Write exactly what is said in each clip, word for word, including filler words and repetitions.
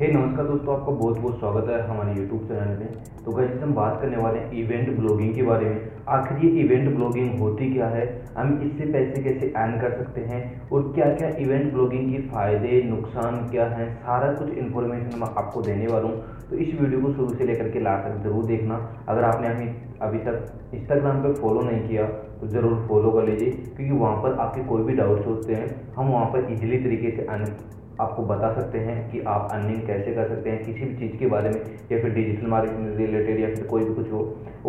हे नमस्कार दोस्तों, आपका बहुत बहुत स्वागत है हमारे यूट्यूब चैनल में। तो गाइस, हम बात करने वाले हैं इवेंट ब्लॉगिंग के बारे में। आखिर ये इवेंट ब्लॉगिंग होती क्या है, हम इससे पैसे कैसे अर्न कर सकते हैं और क्या क्या इवेंट ब्लॉगिंग के फ़ायदे नुकसान क्या हैं, सारा कुछ इन्फॉर्मेशन मैं आपको देने वाला हूँ। तो इस वीडियो को शुरू से लेकर के लास्ट तक ज़रूर देखना। अगर आपने हमें अभी तक इंस्टाग्राम पे फॉलो नहीं किया तो ज़रूर फॉलो कर लीजिए, क्योंकि वहाँ पर आपके कोई भी डाउट्स होते हैं हम वहाँ पर इजीली तरीके से अर्न आपको बता सकते हैं कि आप अर्निंग कैसे कर सकते हैं किसी भी चीज़ के बारे में, या फिर डिजिटल मार्केटिंग से रिलेटेड या फिर कोई भी कुछ हो।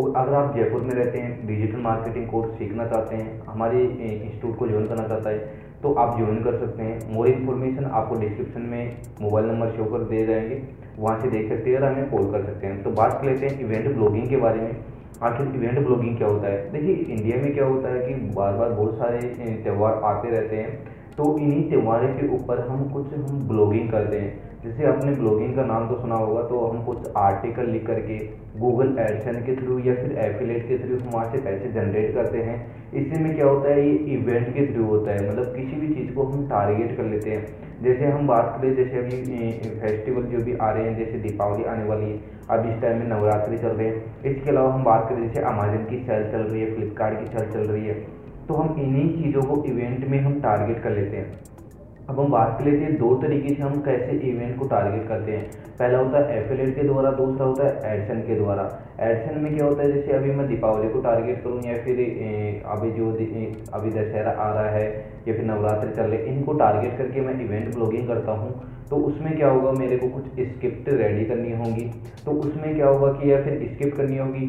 और अगर आप जयपुर में रहते हैं, डिजिटल मार्केटिंग कोर्स सीखना चाहते हैं, हमारे इंस्टीट्यूट को ज्वाइन करना चाहता है तो आप ज्वाइन कर सकते हैं। मोर इन्फॉर्मेशन आपको डिस्क्रिप्शन में मोबाइल नंबर शो कर दिए जाएंगे, वहाँ से देख सकते हैं और हमें कॉल कर सकते हैं। तो बात कर लेते हैं इवेंट ब्लॉगिंग के बारे में। आखिर इवेंट ब्लॉगिंग क्या होता है? देखिए, इंडिया में क्या होता है कि बार बार बहुत सारे त्यौहार आते रहते हैं, तो इन्हीं त्योहारों के ऊपर हम कुछ हम ब्लॉगिंग करते हैं। जैसे आपने ब्लॉगिंग का नाम तो सुना होगा, तो हम कुछ आर्टिकल लिख करके गूगल एडसेंस के थ्रू या फिर एफिलेट के थ्रू हम वहाँ से पैसे जनरेट करते हैं। इसी में क्या होता है, ये इवेंट के थ्रू होता है, मतलब किसी भी चीज़ को हम टारगेट कर लेते हैं। जैसे हम बात करें, जैसे अभी फेस्टिवल जो भी आ रहे हैं, जैसे दीपावली आने वाली है, अब इस टाइम में नवरात्रि चल रहे हैं। इसके अलावा हम बात करें जैसे अमेजन की सेल चल रही है, फ्लिपकार्ट की सेल चल रही है, तो हम इन्हीं चीज़ों को इवेंट में हम टारगेट कर लेते हैं। अब हम बात कर लेते हैं दो तरीके से हम कैसे इवेंट को टारगेट करते हैं। पहला होता है एफिलिएट के द्वारा, दूसरा होता है एडसेंस के द्वारा। एडसेंस में क्या होता है, जैसे अभी मैं दीपावली को टारगेट करूँ या फिर अभी जो अभी दशहरा आ रहा है या फिर नवरात्रि चल रहे, इनको टारगेट करके मैं इवेंट ब्लॉगिंग करता हूँ। तो उसमें क्या होगा, मेरे को कुछ स्क्रिप्ट रेडी करनी होगी, तो उसमें क्या होगा कि या फिर स्क्रिप्ट करनी होगी,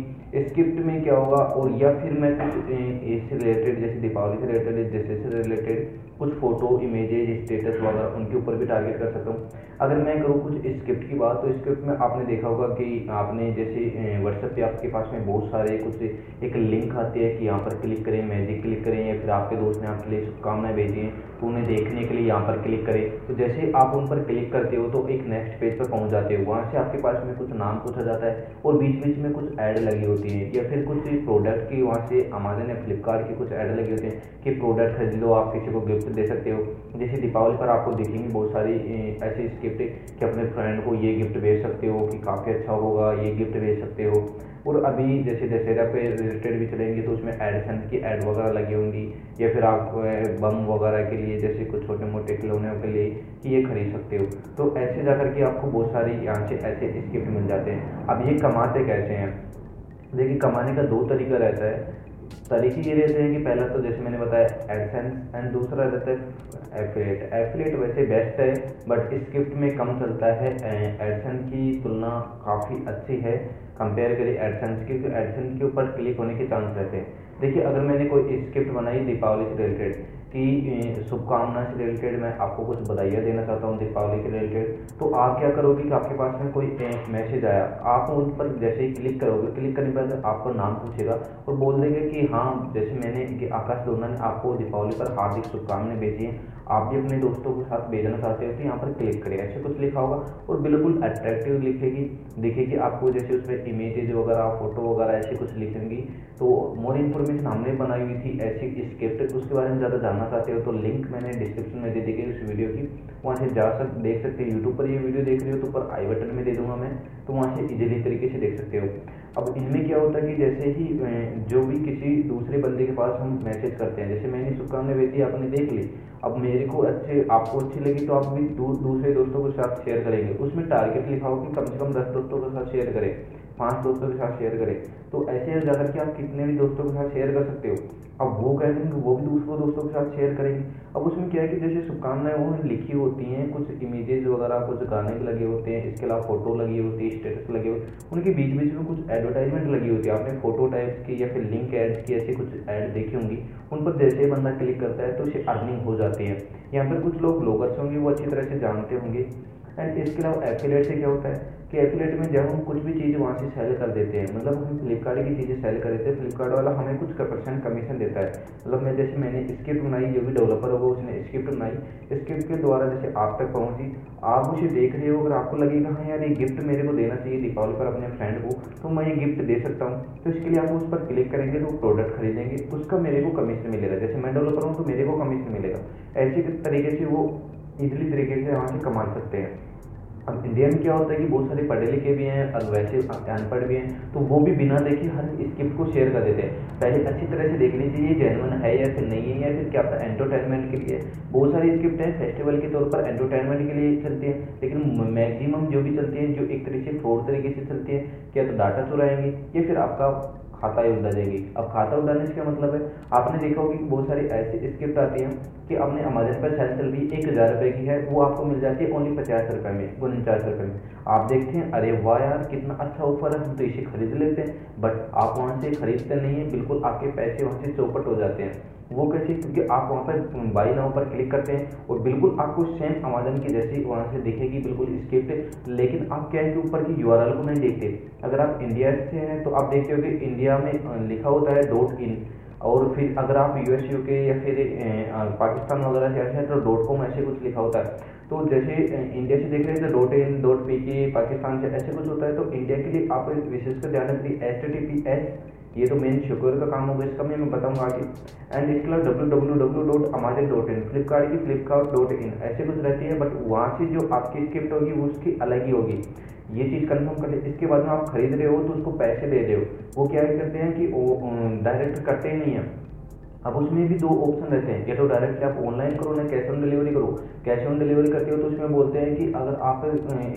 स्क्रिप्ट में क्या होगा, और या फिर मैं कुछ इससे रिलेटेड जैसे दीपावली से रिलेटेड जैसे से रिलेटेड कुछ फ़ोटो, इमेजेज, स्टेटस वगैरह उनके ऊपर भी टारगेट कर सकता हूँ। अगर मैं करूँ कुछ स्क्रिप्ट की बात, तो स्क्रिप्ट में आपने देखा होगा कि आपने जैसे व्हाट्सएप पे आपके पास में बहुत सारे कुछ एक लिंक आती है कि यहाँ पर क्लिक करें, मैजिक क्लिक करें, या फिर आपके दोस्त ने आपके लिए शुभकामनाएं भेजी हैं तो उन्हें देखने के लिए यहाँ पर क्लिक करें। तो जैसे आप उन पर क्लिक करते हो तो एक नेक्स्ट पेज पर पहुँच जाते हो, वहाँ से आपके पास में कुछ नाम पूछा जाता है और बीच बीच में कुछ ऐड लगी होती है, या फिर कुछ प्रोडक्ट की वहाँ से अमेजन या फ्लिपकार्ट की कुछ ऐड लगी होती है कि प्रोडक्ट खरीद लो, आप किसी को गिफ्ट दे सकते हो। जैसे दीपावली पर आपको देखेंगे बहुत सारी ऐसी स्क्रिप्ट कि अपने फ्रेंड को ये गिफ्ट भेज सकते हो कि काफ़ी अच्छा होगा, ये गिफ्ट भेज सकते हो। और अभी जैसे दशहरा पे रिलेटेड भी चलेंगे तो उसमें एडसेंस की ऐड वगैरह लगी होंगी, या फिर आप बम वगैरह के लिए जैसे कुछ छोटे मोटे खिलौने के लिए कि ये खरीद सकते हो। तो ऐसे जाकर के आपको बहुत सारे यहाँ से ऐसे स्क्रिप्ट मिल जाते हैं। अब ये कमाते कैसे हैं? देखिए, कमाने का दो तरीका रहता है। तरीके ये रहते हैं कि पहला तो जैसे मैंने बताया एडसेंस, एंड दूसरा रहता है एफिलिएट। एफिलिएट वैसे बेस्ट है, बट स्क्रिप्ट में कम चलता है। एडसेंस की तुलना काफ़ी अच्छी है कंपेयर करें एडसेंस की, क्योंकि एडसेंस के ऊपर क्लिक होने के चांस रहते हैं। देखिए, अगर मैंने कोई स्क्रिप्ट बनाई दीपावली से रिलेटेड कि शुभकामना से रिलेटेड मैं आपको कुछ बधाइयाँ देना चाहता हूँ दीपावली के रिलेटेड, तो आप क्या करोगे कि आपके पास में कोई मैसेज आया, आप उन पर जैसे ही क्लिक करोगे, क्लिक करने के बाद आपको नाम पूछेगा और बोल देंगे कि हाँ, जैसे मैंने कि आकाश दोना ने आपको दीपावली पर हार्दिक शुभकामनाएं भेजी हैं, आप भी अपने दोस्तों के साथ भेजना चाहते हो तो यहाँ पर क्लिक करें, ऐसे कुछ लिखा होगा। और बिल्कुल अट्रैक्टिव लिखेगी, देखेगी आपको, जैसे उसमें इमेजेज वगैरह, फोटो वगैरह ऐसे कुछ लिखेंगी। तो मोर इन्फॉर्मेशन हमने बनाई हुई थी ऐसी स्क्रिप्ट, उसके बारे में ज़्यादा जानना चाहते हो तो लिंक मैंने डिस्क्रिप्शन में दे दी गई उस वीडियो की, वहाँ से जा सक देख सकते हो। यूट्यूब पर ये वीडियो देख रहे हो तो पर आई बटन में दे दूँगा मैं, तो वहाँ से इजीली तरीके से देख सकते हो। अब इनमें क्या होता है कि जैसे ही जो भी किसी दूसरे बंदे के पास हम मैसेज करते हैं, जैसे मैंने शुभकामनाएं भेजी, आपने देख ली, अब मेरे को अच्छे आपको अच्छी लगी तो आप भी दू, दूसरे दोस्तों के साथ शेयर करेंगे। उसमें टारगेट लिखा हो कि कम से कम दस दोस्तों के साथ शेयर करें, पाँच दोस्तों के साथ शेयर करें। तो ऐसे जा कर के आप कितने भी दोस्तों के साथ शेयर कर सकते हो। अब वो कह देंगे, वो भी दूसरे दोस्तों के साथ शेयर करेंगे। अब उसमें क्या है कि जैसे शुभकामनाएं वो लिखी होती हैं, कुछ इमेजेस वगैरह, कुछ गाने लगे होते हैं, इसके अलावा फोटो लगी होती है, स्टेटस लगे होते हैं, उनके बीच बीच में कुछ एडवर्टाइजमेंट लगी होती है। आपने फोटो टाइप्स की या फिर लिंक एड्स की ऐसे कुछ ऐड देखी होंगी, उन पर जैसे बंदा क्लिक करता है तो उसे अर्निंग हो जाती है। यहाँ पर कुछ लोग ब्लॉगर्स होंगे, वो अच्छी तरह से जानते होंगे। एंड इसके अलावा एफिलिएट से क्या होता है कि एफिलिएट में जब हम कुछ भी चीज़ वहाँ से सेल कर देते हैं, मतलब हम फ्लिपकार्ट की चीज़ें सेल कर देते हैं, फ्लिपकार्ट वाला हमें कुछ परसेंट कमीशन देता है। मतलब मैं जैसे मैंने स्क्रिप्ट बनाई, जो भी डेवलपर होगा उसने स्क्रिप्ट बनाई, स्क्रिप्ट के द्वारा जैसे आप तक पहुँची, आप उसे देख रहे हो, अगर आपको लगेगा हाँ यार ये गिफ्ट मेरे को देना चाहिए दीपावली पर अपने फ्रेंड को, तो मैं ये गिफ्ट दे सकता हूँ, तो इसके लिए आप उस पर क्लिक करेंगे तो प्रोडक्ट खरीदेंगे, उसका मेरे को कमीशन मिलेगा। जैसे मैं डेवलपर हूँ तो मेरे को कमीशन मिलेगा। ऐसे तरीके से वो इजली तरीके से वहाँ से कमा सकते हैं। अब इंडिया में क्या होता है कि बहुत सारे पढ़े लिखे भी हैं और वैसे अनपढ़ भी हैं, तो वो भी बिना देखे हर स्किप को शेयर कर देते हैं। पहले अच्छी तरह से देखनी चाहिए जेन्युइन है या फिर नहीं है, या फिर क्या पता एंटरटेनमेंट के लिए बहुत सारी स्क्रिप्ट हैं फेस्टिवल के तौर पर एंटरटेनमेंट के लिए चलती है, लेकिन मैक्सिमम जो भी चलती है जो एक तरीके से फ्रॉड तरीके से चलती है, क्या तो डाटा चुराएंगे या फिर आपका खाता ही उड़ा जाएगी। अब खाता उड़ाने से क्या मतलब है, आपने देखा होगा कि बहुत सारी ऐसी स्क्रिप्ट आती हैं कि आपने अमेजन पर सेल चल रही एक हज़ार रुपये की है, वो आपको मिल जाती है ओनली पचास रुपये में उनचास रुपये में। आप देखते हैं अरे वाह यार कितना अच्छा ऑफर है, हम तो इसे खरीद लेते हैं, बट आप वहाँ से खरीदते नहीं हैं, बिल्कुल आपके पैसे वहाँ से चौपट हो जाते हैं। वो कैसे, क्योंकि आप वहाँ पर बाई नाउ पर क्लिक करते हैं और बिल्कुल आपको सेम अमेजन की जैसी वहाँ से दिखेगी बिल्कुल स्क्रिप्ट, लेकिन आप क्या है कि ऊपर की यूआरएल को नहीं देखते। अगर आप इंडिया से हैं तो आप देखते हो कि इंडिया में लिखा होता है डॉट इन, और फिर अगर आप यूएस यूके या फिर पाकिस्तान वगैरह से हैं तो डॉट कॉम ऐसे कुछ लिखा होता है। तो जैसे इंडिया से देख रहे हैं तो डॉट इन डॉट पी के, पाकिस्तान से ऐसे कुछ होता है। तो इंडिया के लिए आप विशेषकर ध्यान रखिए एच टी पी एस, ये तो मेन सिक्योर का काम होगा, इसका मैं मैं बताऊंगा आगे। एंड इसके अलावा W W W dot Amazon dot in, Flipkart की फ्लिपकार्ट डॉट इन ऐसे कुछ रहती है, बट वहाँ से जो आपकी स्क्रिप्ट होगी वो उसकी अलग ही होगी, ये चीज़ कंफर्म कर ले। इसके बाद में आप खरीद रहे हो तो उसको पैसे दे रहे हो, वो क्या करते हैं कि वो डायरेक्ट करते ही नहीं है। अब उसमें भी दो ऑप्शन रहते हैं, या तो डायरेक्टली आप ऑनलाइन करो ना कैश ऑन डिलीवरी करो। कैश ऑन डिलीवरी करते हो तो उसमें बोलते हैं कि अगर आप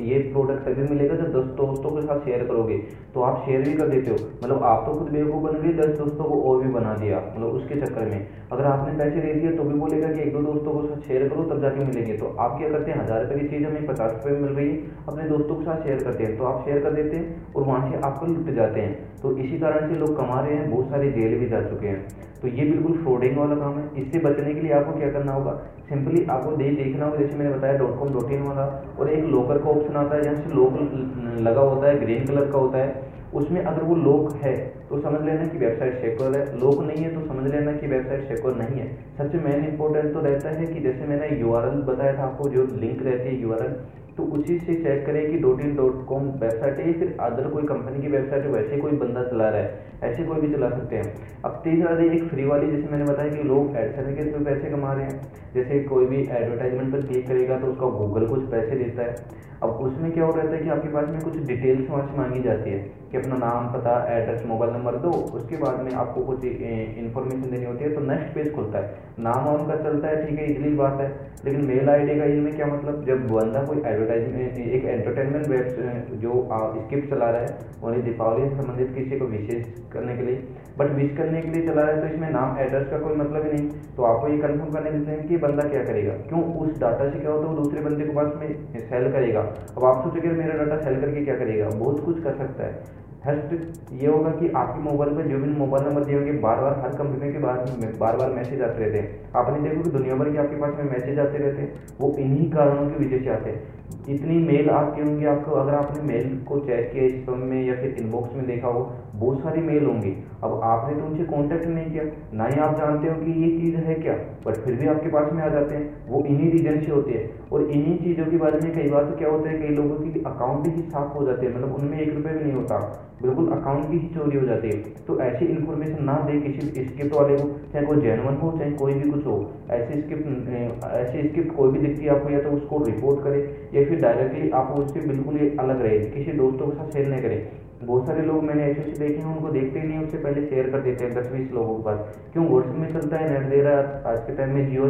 ये प्रोडक्ट तभी मिलेगा जब दस दोस्तों के साथ शेयर करोगे, तो आप शेयर भी कर देते हो, मतलब आप तो खुद बेवकूफ़ बन गए, दस दोस्तों को और भी बना दिया, मतलब उसके चक्कर में। अगर आपने पैसे दे दिए तो भी बोलेगा कि एक दो दोस्तों के साथ शेयर करो तब जाके मिलेंगे, तो आप क्या करते हैं हज़ार रुपये की चीज़ हमें पचास रुपये में मिल रही है, अपने दोस्तों के साथ शेयर करते हैं, तो आप शेयर कर देते हैं और वहाँ से आपको लुट जाते हैं। तो इसी कारण से लोग कमा रहे हैं, बहुत सारे जेल भी जा चुके हैं। तो ये बिल्कुल फ्रॉडिंग वाला काम है। इससे बचने के लिए आपको क्या करना होगा, सिंपली आपको दे देखना होगा, जैसे मैंने बताया डॉट कॉम डॉट इन वाला, और एक लॉकर का ऑप्शन आता है जहाँ से लॉक लगा होता है, ग्रीन कलर का होता है, उसमें अगर वो लॉक है तो समझ लेना कि वेबसाइट सिक्योर है, लॉक नहीं है तो समझ लेना कि वेबसाइट सिक्योर नहीं है। सबसे मेन इंपॉर्टेंट तो रहता है कि जैसे मैंने यू आर एल बताया था आपको, जो लिंक रहती है यू आर एल, तो उसी से चेक करें कि dot in dot com website है या फिर अदर कोई कंपनी की वेबसाइट है, वैसे कोई बंदा चला रहा है, ऐसे कोई भी चला सकते हैं। अब तीसरा है एक फ्री वाली, जैसे मैंने बताया कि लोग एडसेंस के थ्रू पैसे कमा रहे हैं, जैसे कोई भी एडवर्टाइजमेंट पर क्लिक करेगा तो उसका गूगल कुछ पैसे देता है। अब उसमें क्या हो रहता है कि आपके पास में कुछ डिटेल्स वहाँ से मांगी जाती है कि अपना नाम, पता, एड्रेस, मोबाइल नंबर दो, उसके बाद में आपको कुछ इन्फॉर्मेशन देनी होती है, तो नेक्स्ट पेज खुलता है। नाम वाम का चलता है, ठीक है, इजली बात है, लेकिन मेल आईडी का इनमें क्या मतलब, जब बंदा कोई एडवर्टाइजमेंट एक एंटरटेनमेंट वेब जो स्क्रिप्ट चला रहा है उन्हें दीपावली से संबंधित किसी को विशेष करने के लिए, बट विश करने के लिए चला रहा है, तो इसमें नाम एड्रेस का कोई मतलब ही नहीं। तो आपको ये कंफर्म करने देते हैं कि बंदा क्या करेगा, क्यों उस डाटा से क्या होता है वो दूसरे बंदे के पास में सेल करेगा। अब आप सोचेंगे मेरा डाटा सेल करके क्या करेगा, बहुत कुछ कर सकता है। फर्स्ट ये होगा कि आपके मोबाइल पर जो भी मोबाइल नंबर दिए होंगे बार बार हर कंपनी के बाद बार बार मैसेज आते रहते हैं, आपने देखो कि दुनिया भर के आपके पास में मैसेज आते रहते हैं, वो इन्हीं कारणों की वजह से आते हैं। इतनी मेल आपके होंगे, आपको अगर आपने मेल को चेक किया स्पैम में या फिर इनबॉक्स में देखा हो, बहुत सारी मेल होंगी। अब आपने तो उनसे कॉन्टैक्ट नहीं किया, ना ही आप जानते हो कि ये चीज़ है क्या, बट फिर भी आपके पास में आ जाते हैं, वो इन्हीं रीजन से होते हैं। और इन्हीं चीज़ों के बारे में कई बार तो क्या होता है, कई लोगों की अकाउंट ही साफ हो जाते हैं, मतलब उनमें एक रुपये भी नहीं होता, बिल्कुल अकाउंट की ही चोरी हो जाती है। तो ऐसी इन्फॉर्मेशन ना दे किसी स्क्रिप्ट वाले को, चाहे कोई जेन्युइन हो चाहे कोई भी कुछ हो, ऐसी स्क्रिप्ट ऐसी स्क्रिप्ट कोई भी दिखती है आपको, या तो उसको रिपोर्ट करें या फिर डायरेक्टली आप उससे बिल्कुल ही अलग रहे, किसी दोस्तों के साथ शेयर नहीं करें। बहुत सारे लोग मैंने ऐसे ऐसे देखे हैं, उनको देखते ही नहीं, उससे पहले शेयर कर देते हैं दस बीस लोगों के पास, क्यों व्हाट्सएप में चलता है, नेट दे रहा है, आज के टाइम में जियो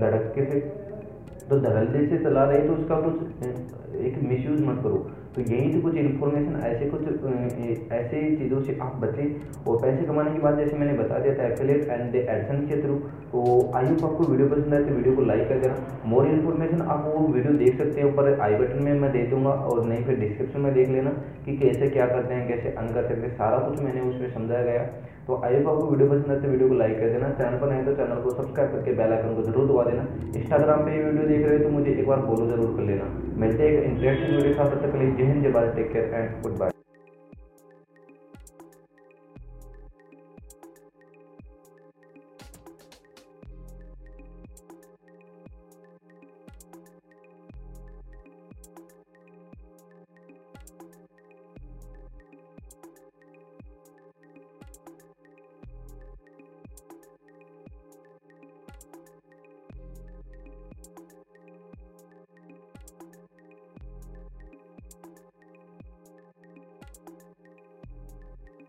धड़के से तो धड़ल्ले से चला रही, तो उसका कुछ एक मिसयूज़ मत करो। तो यही तो कुछ इन्फॉर्मेशन ऐसे कुछ ऐसे चीज़ों से आप बचें। और पैसे कमाने की बात जैसे मैंने बता दिया था एफिलिएट एंड एडसेंस के थ्रू। तो आई होप आपको वीडियो पसंद आए तो वीडियो को लाइक कर देना। मोर इन्फॉर्मेशन आप वो वीडियो देख सकते हैं ऊपर आई बटन में मैं दे दूँगा, और नहीं फिर डिस्क्रिप्शन में देख लेना कि कैसे क्या करते हैं, कैसे अन कर सकते हैं, सारा कुछ मैंने उसमें समझाया गया। तो आई होप आपको वीडियो पसंद आए तो वीडियो को लाइक कर देना, चैनल पर नहीं तो चैनल को सब्सक्राइब करके बेल आइकन को जरूर दबा देना। इंस्टाग्राम पर वीडियो देख रहे हो तो मुझे एक बार फॉलो जरूर कर लेना। मिलते हैं एक इंटरेस्टिंग वीडियो के साथ, तब तक के लिए जय हिंद, जय Bharat, take care and good bye.